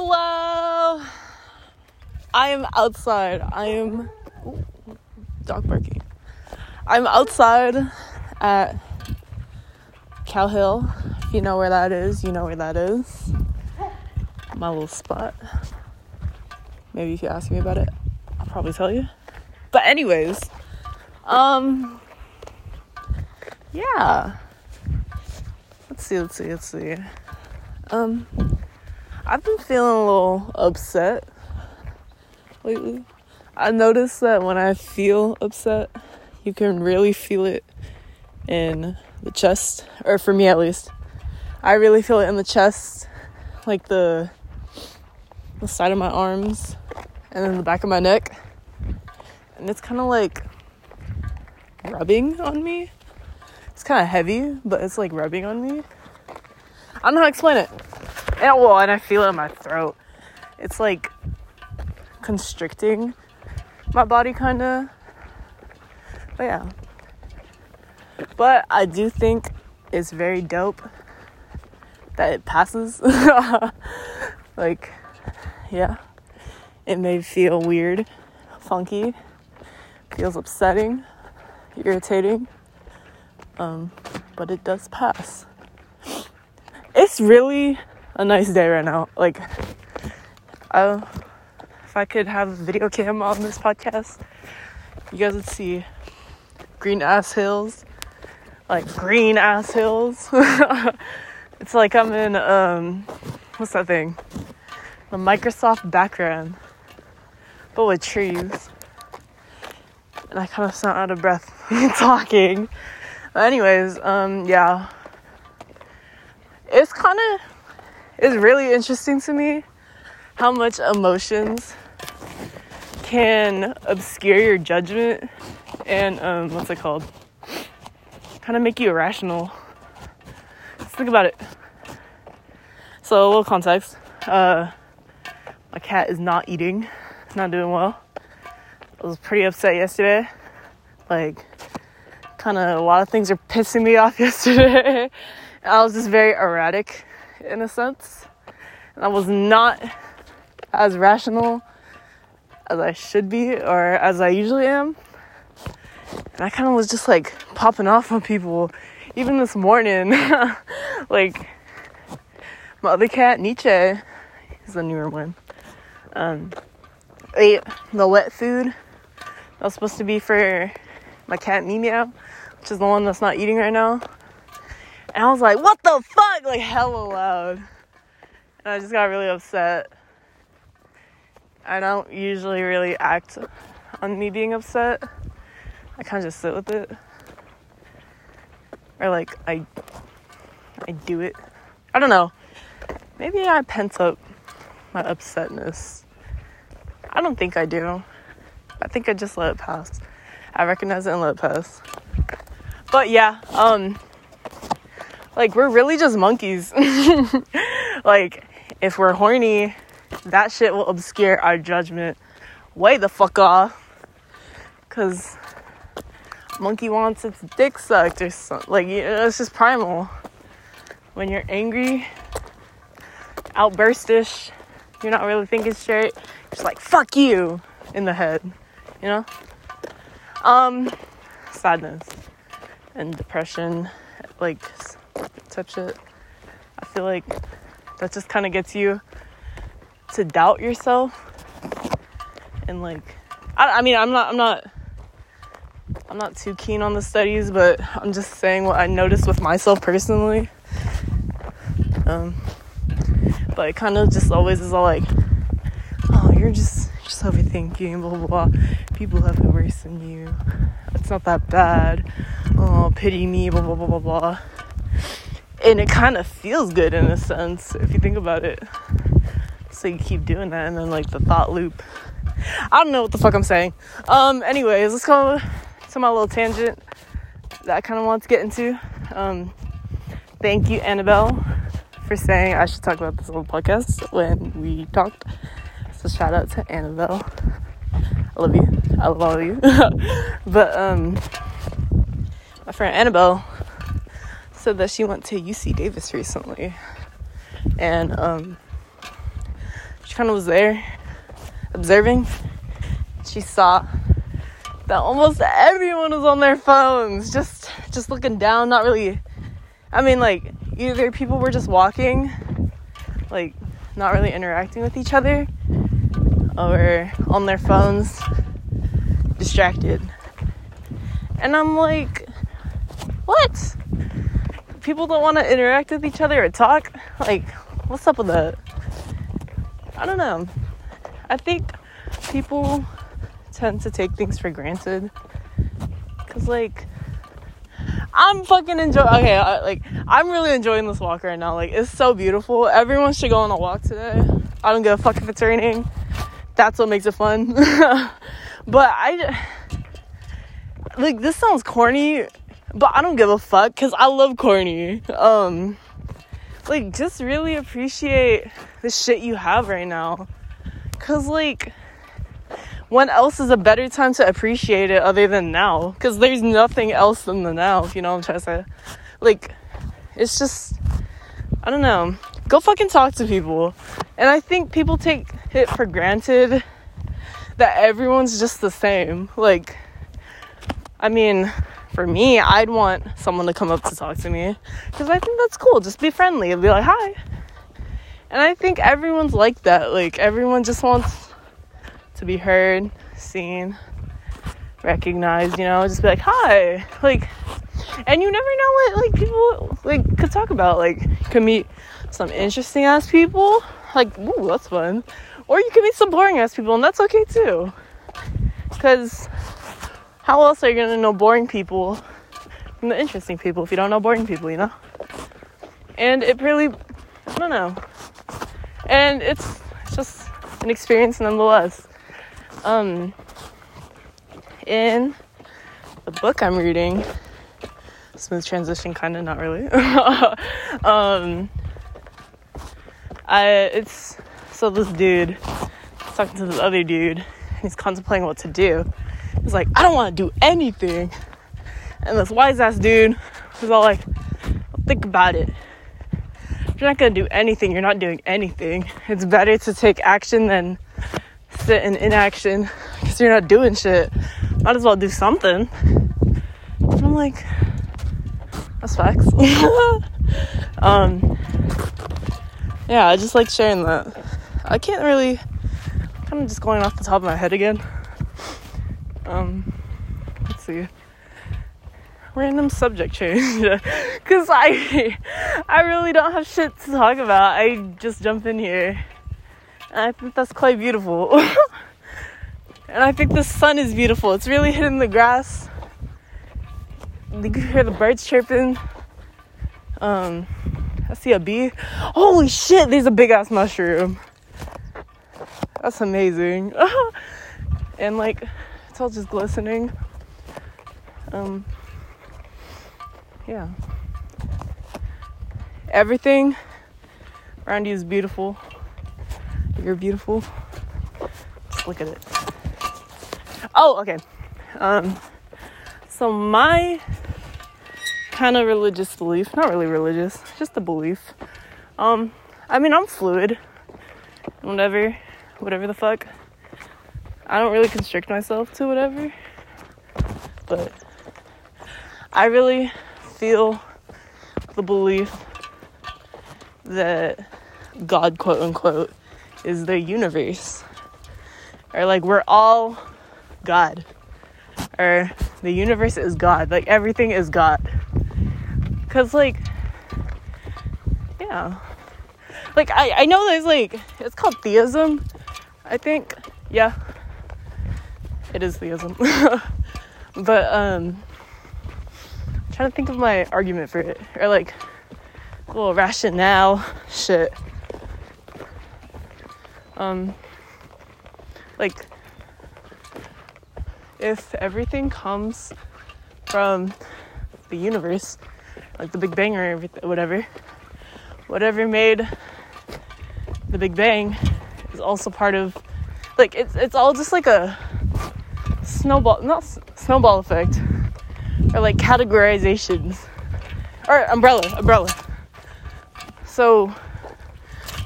Hello! I am outside. Dog barking. I'm outside at Cowhill. If you know where that is, you know where that is. My little spot. Maybe if you ask me about it, I'll probably tell you. But anyways, yeah. Let's see. I've been feeling a little upset lately. I noticed that when I feel upset, you can really feel it in the chest, or for me at least. I really feel it in the chest, like the side of my arms, and then the back of my neck. And it's kind of like rubbing on me. It's kind of heavy, but it's like rubbing on me. I don't know how to explain it. And I feel it in my throat. It's like constricting my body, kind of. But yeah. But I do think it's very dope that it passes. Like, yeah. It may feel weird, funky, feels upsetting, irritating, but it does pass. It's really a nice day right now. Like, if I could have a video cam on this podcast, you guys would see green ass hills. It's like I'm in what's that thing, the Microsoft background, but with trees, and I kind of sound out of breath talking. But anyways, yeah, it's really interesting to me how much emotions can obscure your judgment and, kind of make you irrational. Let's think about it. So, a little context. My cat is not eating. It's not doing well. I was pretty upset yesterday. Like, kind of a lot of things are pissing me off yesterday. I was just very erratic, in a sense. And I was not as rational as I should be, or as I usually am. And I kind of was just like popping off on people, even this morning. Like my other cat, Nietzsche, he's a newer one, ate the wet food that was supposed to be for my cat Mimiao, which is the one that's not eating right now. And I was like, what the fuck, like hella loud. And I just got really upset. I don't usually really act on me being upset. I kind of just sit with it. Or like, I do it. I don't know. Maybe I pent up my upsetness. I don't think I do. I think I just let it pass. I recognize it and let it pass. But yeah, like, we're really just monkeys. Like, if we're horny, that shit will obscure our judgment way the fuck off. Because monkey wants its dick sucked or something. Like, you know, it's just primal. When you're angry, outburstish, you're not really thinking straight. You're just like, fuck you, in the head. You know? Sadness and depression, like, such shit. I feel like that just kind of gets you to doubt yourself, and like, I mean, I'm not too keen on the studies, but I'm just saying what I noticed with myself personally. But it kind of just always is all like, oh, you're just overthinking, blah blah blah. People have it worse than you. It's not that bad. Oh, pity me, blah blah blah blah blah. And it kind of feels good in a sense if you think about it. So you keep doing that, and then like the thought loop. I don't know what the fuck I'm saying. Anyways, let's go to my little tangent that I kind of want to get into. Thank you, Annabelle, for saying I should talk about this little podcast when we talked. So shout out to Annabelle. I love you. I love all of you. But my friend Annabelle said that she went to UC Davis recently, and friend was there observing, she saw that almost everyone was on their phones, just looking down, not really, I mean, like, either people were just walking, like, not really interacting with each other, or on their phones, distracted. And I'm like, what? People don't want to interact with each other or talk? Like, what's up with that? I don't know. I think people tend to take things for granted, because, like, I'm fucking enjoying, okay, I'm really enjoying this walk right now. Like, it's so beautiful. Everyone should go on a walk today. I don't give a fuck if it's raining. That's what makes it fun. But like, this sounds corny, but I don't give a fuck, because I love corny. Like, just really appreciate the shit you have right now, because, like, when else is a better time to appreciate it other than now? Because there's nothing else than the now, if you know what I'm trying to say. Like, it's just, I don't know. Go fucking talk to people. And I think people take it for granted that everyone's just the same. Like, I mean, for me, I'd want someone to come up to talk to me, because I think that's cool. Just be friendly and be like, hi. And I think everyone's like that. Like, everyone just wants to be heard, seen, recognized, you know, just be like, hi, like, and you never know what, like, people, like, could talk about, like, you could meet some interesting ass people, like, ooh, that's fun, or you could meet some boring ass people, and that's okay, too, because how else are you gonna know boring people from the interesting people if you don't know boring people, you know? And it really, I don't know, and it's just an experience nonetheless. In the book I'm reading, smooth transition, kind of, not really. So this dude is talking to this other dude, and he's contemplating what to do. He's like, I don't want to do anything. And this wise ass dude was all like, think about it. You're not gonna do anything. You're not doing anything. It's better to take action than sit in inaction, because you're not doing shit. Might as well do something. And I'm like, that's facts. Yeah, I just like sharing that. I can't really, I'm kind of just going off the top of my head again. Let's see. Random subject change, because I really don't have shit to talk about. I just jump in here, and I think that's quite beautiful. And I think the sun is beautiful. It's really hitting the grass. You can hear the birds chirping. I see a bee. Holy shit, there's a big ass mushroom. That's amazing. And, like, it's all just glistening. Yeah. Everything around you is beautiful. You're beautiful. Just look at it. Oh, okay. So my kind of religious belief, not really religious, just a belief. I mean, I'm fluid. Whatever the fuck. I don't really constrict myself to whatever. But I really feel the belief that God, quote unquote, is the universe, or, like, we're all God, or the universe is God, like, everything is God, because, like, yeah, like, I know there's, like, it's called theism, I think. Yeah, it is theism. But trying to think of my argument for it, or, like, a little rationale shit. Like, if everything comes from the universe, like the Big Bang or everything, whatever made the Big Bang is also part of, like, it's all just like a snowball effect. Or, like, categorizations. Or umbrella. So,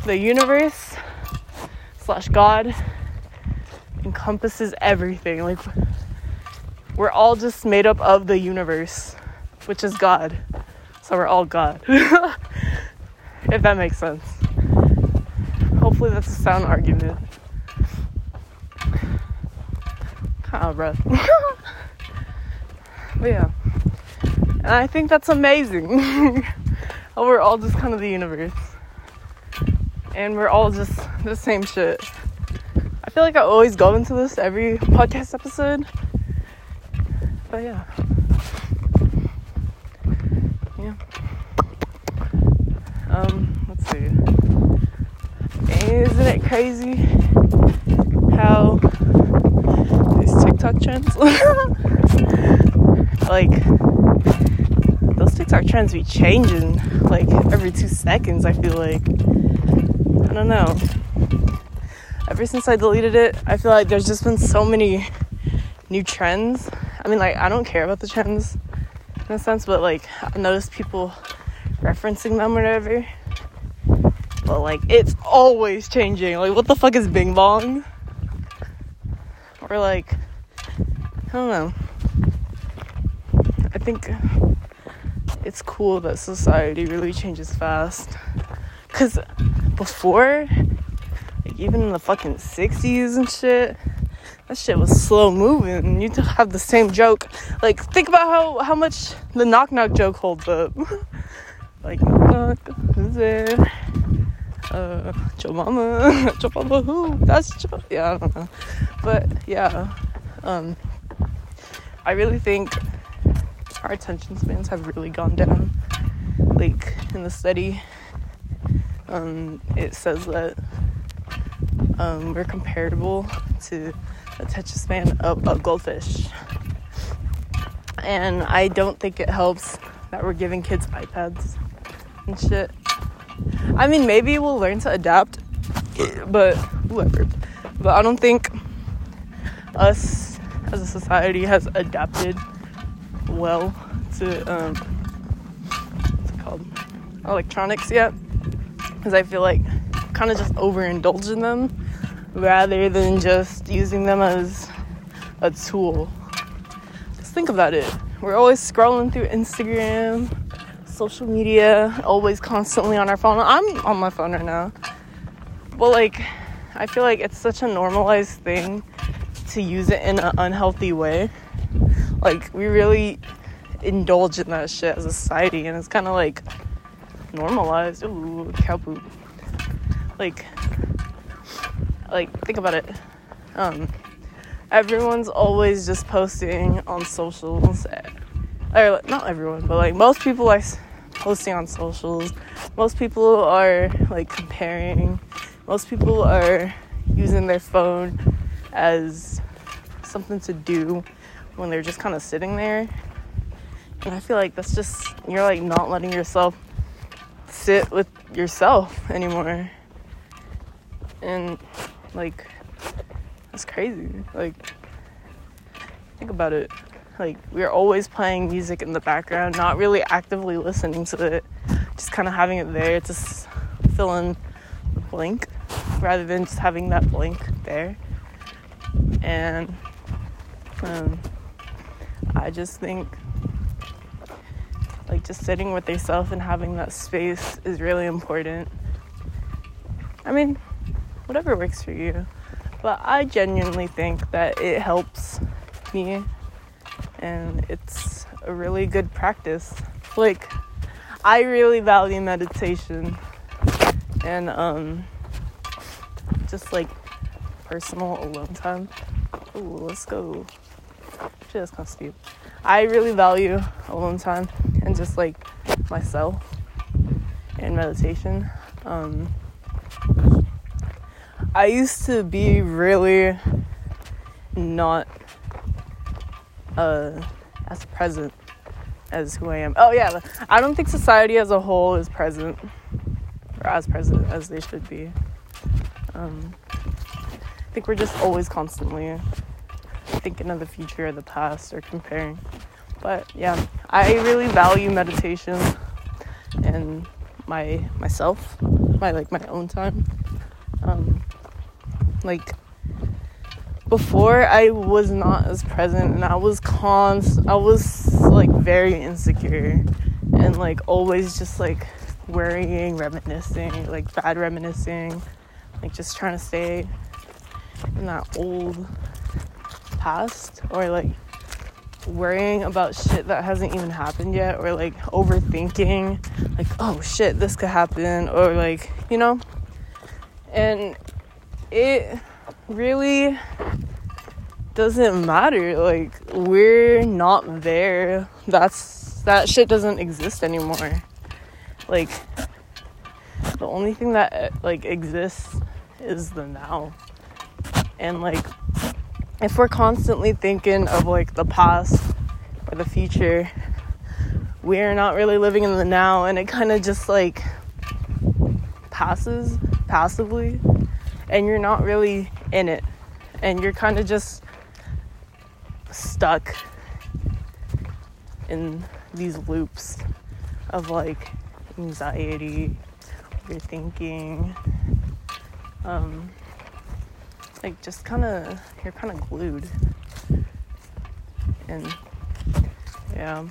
the universe slash God encompasses everything. Like, we're all just made up of the universe, which is God. So we're all God. If that makes sense. Hopefully that's a sound argument. Ah, bruh. But yeah. And I think that's amazing. Oh, we're all just kind of the universe. And we're all just the same shit. I feel like I always go into this every podcast episode. But yeah. Yeah. Let's see. Isn't it crazy how these TikTok trends like those TikTok trends be changing like every 2 seconds, I feel like. I don't know. Ever since I deleted it, I feel like there's just been so many new trends. I mean, like, I don't care about the trends in a sense, but like I noticed people referencing them or whatever. But like, it's always changing. Like, what the fuck is Bing Bong? Or like, I don't know. I think it's cool that society really changes fast. Because before, like, even in the fucking 60s and shit, that shit was slow moving. You'd have the same joke. Like, think about how much the knock-knock joke holds up. Like, knock-knock, who's there? Your mama, your papa, who? That's your... Yeah, I don't know. But, yeah. I really think our attention spans have really gone down. Like, in the study, it says that we're comparable to attention span of a goldfish. And I don't think it helps that we're giving kids iPads and shit. I mean, maybe we'll learn to adapt, but whatever. But I don't think us as a society has adapted well to what's it called, electronics yet, because I feel like kind of just overindulging them rather than just using them as a tool. Just think about it. We're always scrolling through Instagram, social media, always constantly on our phone. I'm on my phone right now. But like, I feel like it's such a normalized thing to use it in an unhealthy way. Like, we really indulge in that shit as a society, and it's kind of like normalized. Ooh, cow poop. Like, think about it. Everyone's always just posting on socials. Or, not everyone, but like most people are posting on socials. Most people are like comparing. Most people are using their phone as something to do when they're just kind of sitting there. And I feel like that's just, you're like not letting yourself sit with yourself anymore. And like, that's crazy. Like, think about it. Like, we're always playing music in the background, not really actively listening to it, just kind of having it there to fill in the blank rather than just having that blank there. And I just think like just sitting with yourself and having that space is really important. I mean, whatever works for you, but I genuinely think that it helps me. And it's a really good practice. Like, I really value meditation and just like personal alone time. Ooh, let's go. Shit, that's kind of steep. I really value alone time and just like myself and meditation. I used to be really not as present as who I am. Oh yeah, I don't think society as a whole is present or as present as they should be. I think we're just always constantly thinking of the future or the past or comparing. But yeah, I really value meditation and myself, my own time. Like, before I was not as present, and I was like very insecure and like always just like worrying, reminiscing, like bad reminiscing, like just trying to stay in that old past, or like worrying about shit that hasn't even happened yet, or like overthinking, like, oh shit, this could happen, or like, you know. And it really doesn't matter, like, we're not there. That shit doesn't exist anymore. Like, the only thing that like exists is the now. And like, if we're constantly thinking of like the past or the future, we're not really living in the now, and it kind of just like passes passively, and you're not really in it, and you're kind of just stuck in these loops of like anxiety, overthinking, like just kind of, you're kind of glued. And yeah,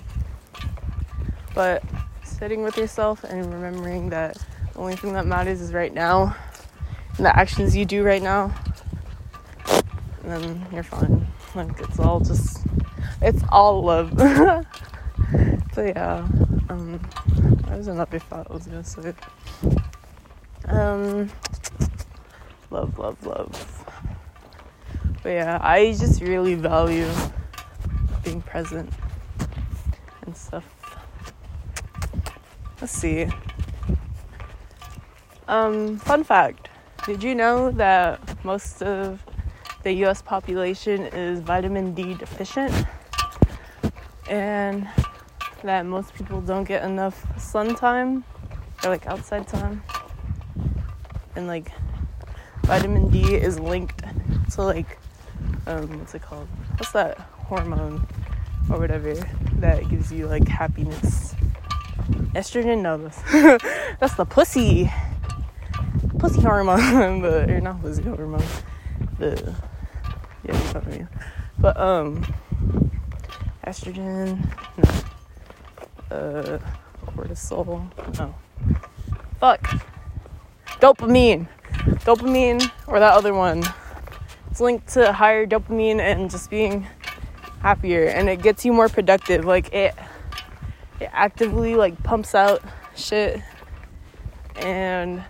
but sitting with yourself and remembering that the only thing that matters is right now, and the actions you do right now, and then you're fine. Like, it's all love. So yeah, that was another thought I was gonna say. Love. But yeah, I just really value being present and stuff. Let's see. Fun fact. Did you know that most of the US population is vitamin D deficient? And that most people don't get enough sun time, or like outside time. And like, vitamin D is linked to like, what's it called? What's that hormone or whatever that gives you like happiness? Estrogen? No, that's the pussy hormone. Or not pussy hormone. Yeah, you know what I mean. But estrogen, no. Cortisol, no. Fuck. Dopamine, or that other one. It's linked to higher dopamine and just being happier, and it gets you more productive. Like, it actively like pumps out shit, and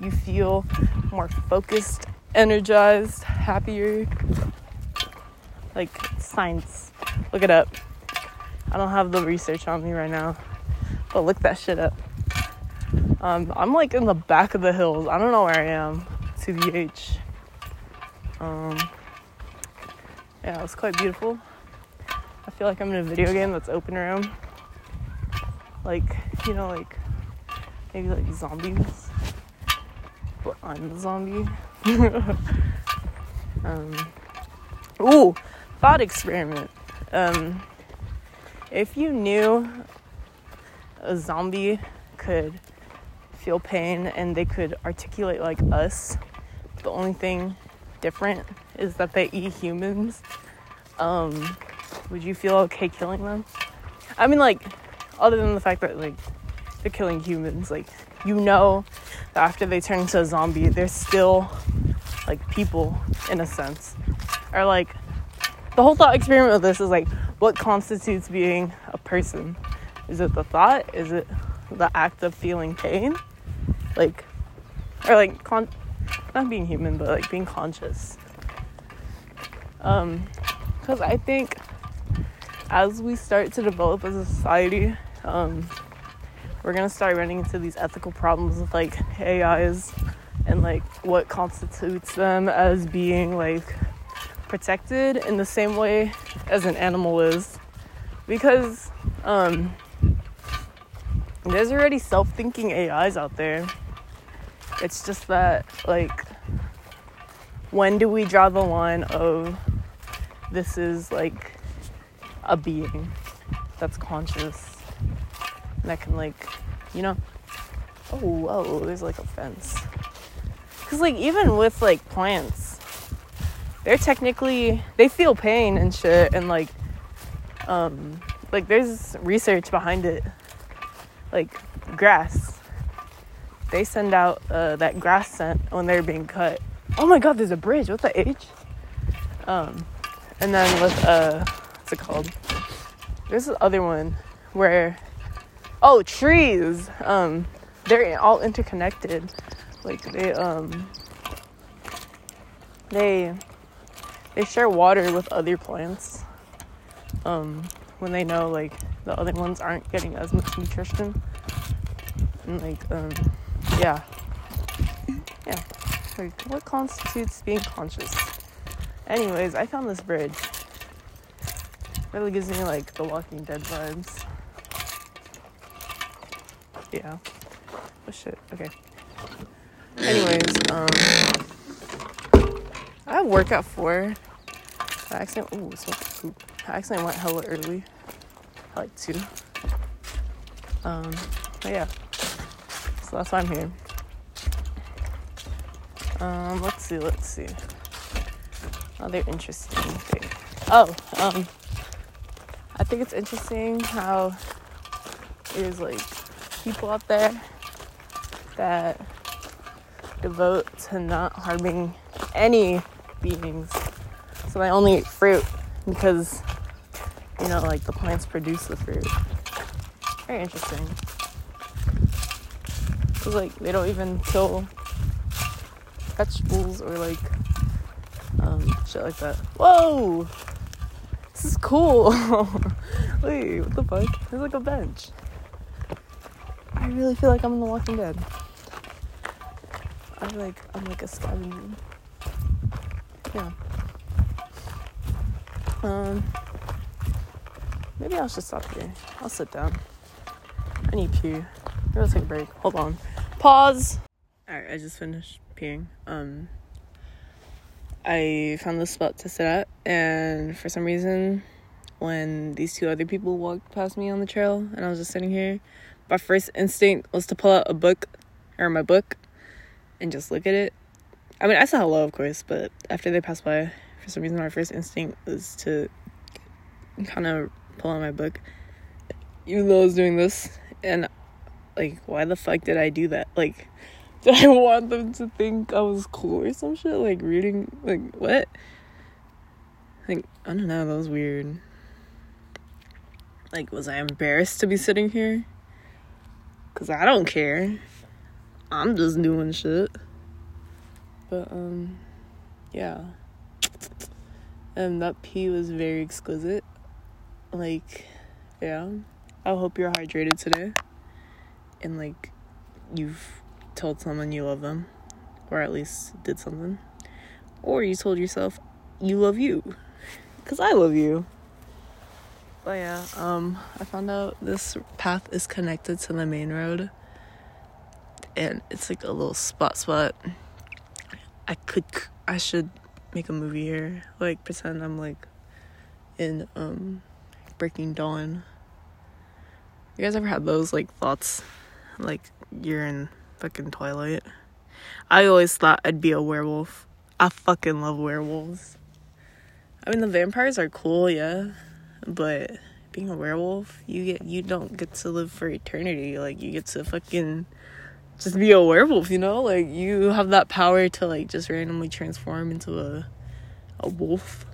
you feel more focused, energized, happier. Like, science, look it up. I don't have the research on me right now, but look that shit up. I'm like in the back of the hills. I don't know where I am. TBH. Yeah, it was quite beautiful. I feel like I'm in a video game that's open room. Like, you know, like, maybe like zombies. But I'm the zombie. Ooh! Thought experiment. If you knew a zombie could feel pain and they could articulate like us, the only thing different is that they eat humans, would you feel okay killing them? I mean, like, other than the fact that like they're killing humans, like, you know that after they turn into a zombie, they're still like people in a sense. Or like, the whole thought experiment of this is like, what constitutes being a person? Is it the thought? Is it the act of feeling pain? Like, or like not being human, but like being conscious. Because I think as we start to develop as a society, we're gonna start running into these ethical problems with like AIs and like what constitutes them as being like protected in the same way as an animal is, because there's already self-thinking AIs out there. It's just that, like, when do we draw the line of this is, like, a being that's conscious and that can, like, you know... Oh, whoa, there's, like, a fence. Because, like, even with, like, plants, they're technically, they feel pain and shit, and, like, there's research behind it. Like, grass. They send out that grass scent when they're being cut. Oh my god, there's a bridge. What's the H? And then with, what's it called? There's this other one where, oh, trees. They're all interconnected. Like, they share water with other plants. When they know, like, the other ones aren't getting as much nutrition. And, like, yeah. Yeah. Like, what constitutes being conscious? Anyways, I found this bridge. Really gives me, like, the Walking Dead vibes. Yeah. Oh, shit. Okay. Anyways, I have work at 4. I accidentally, ooh, smoked the poop. I accidentally went hella early. I like 2. But yeah. So that's why I'm here. Let's see. Another interesting thing. Oh, I think it's interesting how there's, like, people out there that devote to not harming any beings. So they only eat fruit because, you know, like, the plants produce the fruit. Very interesting. Because, like, they don't even kill vegetables or, like, shit like that. Whoa! This is cool! Wait, what the fuck? There's, like, a bench. I really feel like I'm in The Walking Dead. I'm like a scavenger. Yeah. Maybe I should stop here. I'll sit down. I need to pee. Maybe I'll take a break. Hold on. Pause! Alright, I just finished peeing. I found this spot to sit at, and for some reason, when these two other people walked past me on the trail, and I was just sitting here, my first instinct was to pull out a book, or my book, and just look at it. I mean, I said hello, of course, but after they passed by, for some reason, my first instinct was to kind of pull out my book, even though I was doing this, and, like, why the fuck did I do that? Like, did I want them to think I was cool or some shit? Like, reading, like, what? Like, I don't know, that was weird. Like, was I embarrassed to be sitting here? Because I don't care. I'm just doing shit. But, yeah. And that pee was very exquisite. Like, yeah. I hope you're hydrated today. And, like, you've told someone you love them. Or at least did something. Or you told yourself you love you. Because I love you. But, yeah. I found out this path is connected to the main road. And it's, like, a little spot. I should make a movie here, like, pretend I'm, like, in, Breaking Dawn. You guys ever had those, like, thoughts, like, you're in fucking Twilight? I always thought I'd be a werewolf. I fucking love werewolves. I mean, the vampires are cool, yeah, but being a werewolf, you don't get to live for eternity, like, you get to fucking just be a werewolf, you know? Like, you have that power to, like, just randomly transform into a wolf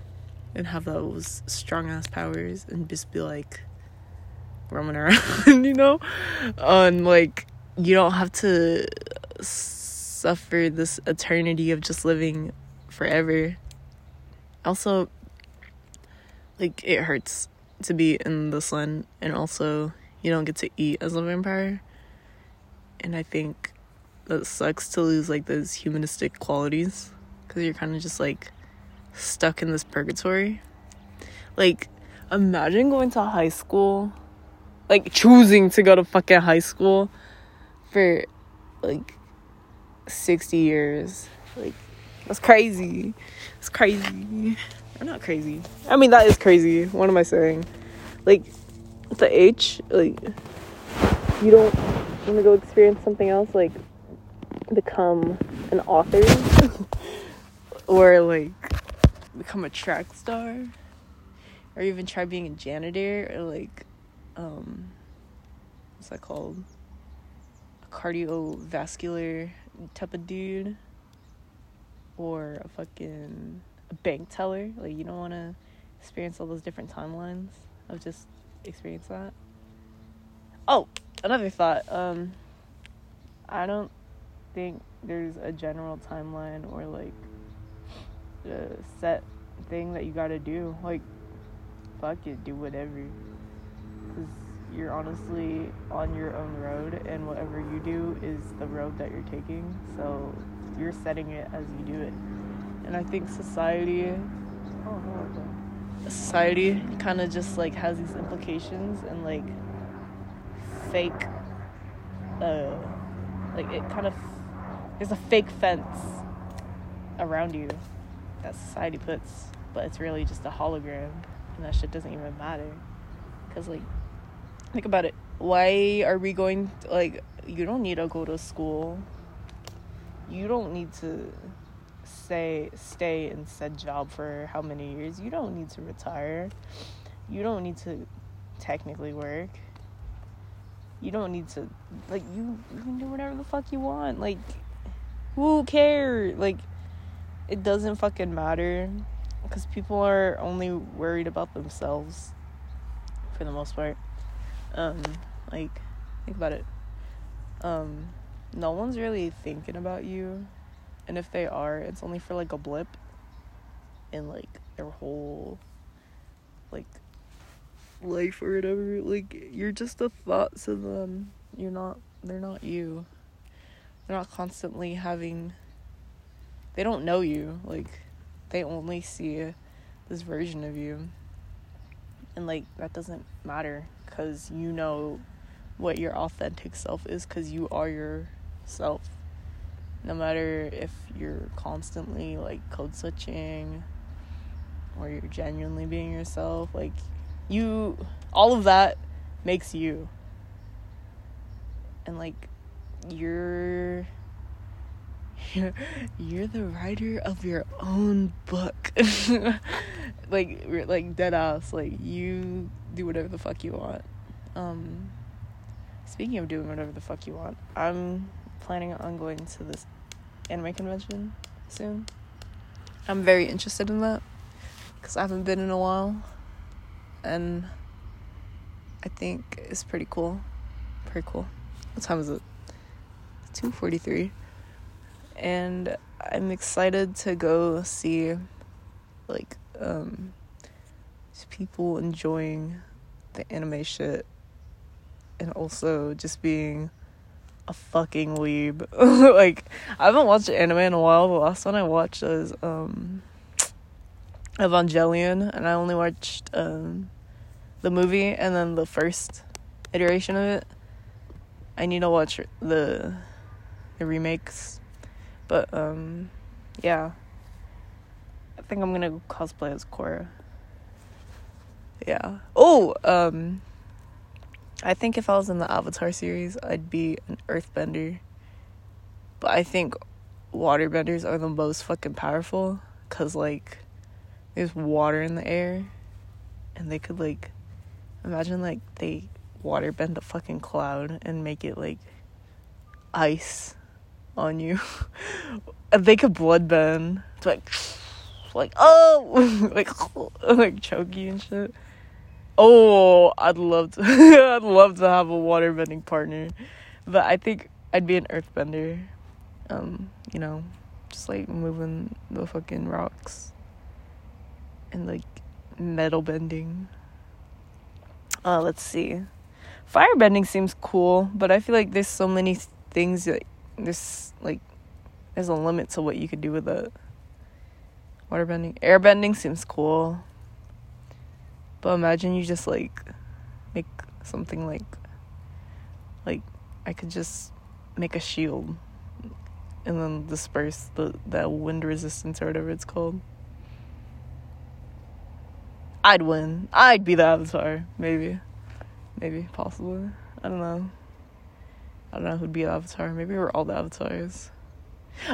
and have those strong-ass powers and just be, like, roaming around, you know? And, like, you don't have to suffer this eternity of just living forever. Also, like, it hurts to be in the sun, and also you don't get to eat as a vampire. And I think that sucks to lose, like, those humanistic qualities. Because you're kind of just, like, stuck in this purgatory. Like, imagine going to high school. Like, choosing to go to fucking high school for, like, 60 years. Like, that's crazy. It's crazy. I'm not crazy. I mean, that is crazy. What am I saying? Like, the H, like, you don't want to go experience something else, like, become an author or like become a track star or even try being a janitor or like what's that called, a cardiovascular type of dude, or a fucking bank teller. Like, you don't want to experience all those different timelines. I've just experienced that. Oh, another thought. I don't think there's a general timeline or like a set thing that you gotta do. Like, fuck it, do whatever. 'Cause you're honestly on your own road, and whatever you do is the road that you're taking. So you're setting it as you do it. And I think society kind of just like has these implications and like fake like it kind of, there's a fake fence around you that society puts, but it's really just a hologram, and that shit doesn't even matter. Because like, think about it, why are we going to, like, you don't need to go to school, you don't need to stay in said job for how many years, you don't need to retire, you don't need to technically work, you don't need to, like, you can do whatever the fuck you want. Like, who cares? Like, it doesn't fucking matter, because people are only worried about themselves for the most part. Like, think about it, no one's really thinking about you. And if they are, it's only for, like, a blip in, like, their whole, like, life or whatever. Like, you're just a thought to them. They're not you. They're not constantly they don't know you. Like, they only see this version of you. And, like, that doesn't matter, because you know what your authentic self is, because you are yourself. No matter if you're constantly, like, code switching or you're genuinely being yourself, like, all of that makes you. And, like, you're the writer of your own book. Like, dead ass. Like, you do whatever the fuck you want. Speaking of doing whatever the fuck you want, I'm planning on going to this anime convention soon. I'm very interested in that, because I haven't been in a while, and I think it's pretty cool. What time is it? 2:43. And I'm excited to go see, like, people enjoying the anime shit, and also just being a fucking weeb. Like, I haven't watched anime in a while. The last one I watched was Evangelion, and I only watched the movie and then the first iteration of it. I need to watch the remakes, but yeah, I think I'm gonna cosplay as Korra. Yeah. I think if I was in the Avatar series, I'd be an earthbender. But I think waterbenders are the most fucking powerful, because, like, there's water in the air, and they could, like, imagine, like, they waterbend a fucking cloud and make it, like, ice on you. And they could bloodbend. It's like, oh! like, choke you and shit. Oh, I'd love to have a waterbending partner. But I think I'd be an earthbender. You know, just, like, moving the fucking rocks. And, like, metal bending. Let's see. Firebending seems cool, but I feel like there's so many things that there's a limit to what you could do with it. Waterbending. Airbending seems cool. But imagine you just, like, make something like, I could just make a shield and then disperse that wind resistance or whatever it's called. I'd win. I'd be the Avatar. Maybe. Possibly. I don't know who'd be the Avatar. Maybe we're all the Avatars.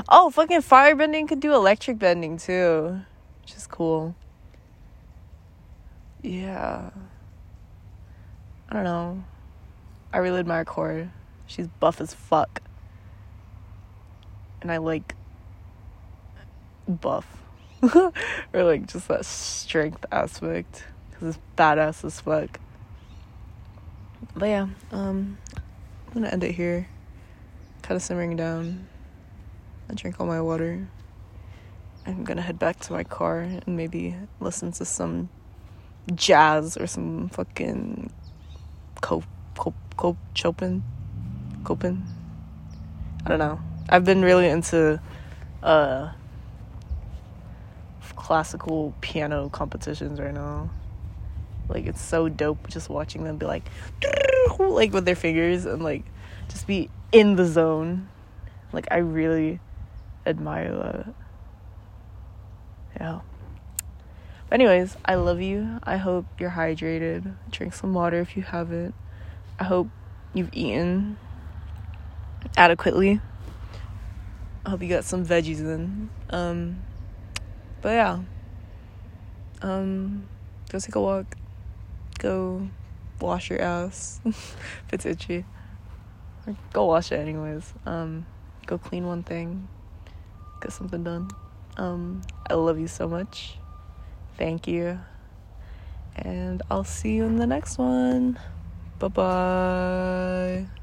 Oh, fucking firebending could do electric bending too, which is cool. Yeah. I don't know. I really admire Korra. She's buff as fuck. And I like buff. Or like just that strength aspect. Because it's badass as fuck. But yeah, I'm gonna end it here. Kind of simmering down. I drank all my water. I'm gonna head back to my car and maybe listen to some jazz or some fucking Chopin. I don't know. I've been really into classical piano competitions right now. Like, it's so dope just watching them be like with their fingers and like just be in the zone. Like, I really admire that. Yeah. But anyways, I love you. I hope you're hydrated. Drink some water if you haven't. I hope you've eaten adequately. I hope you got some veggies in. But yeah. Go take a walk. Go wash your ass if it's itchy. Or go wash it anyways. Go clean one thing. Get something done. I love you so much. Thank you. And I'll see you in the next one. Bye-bye.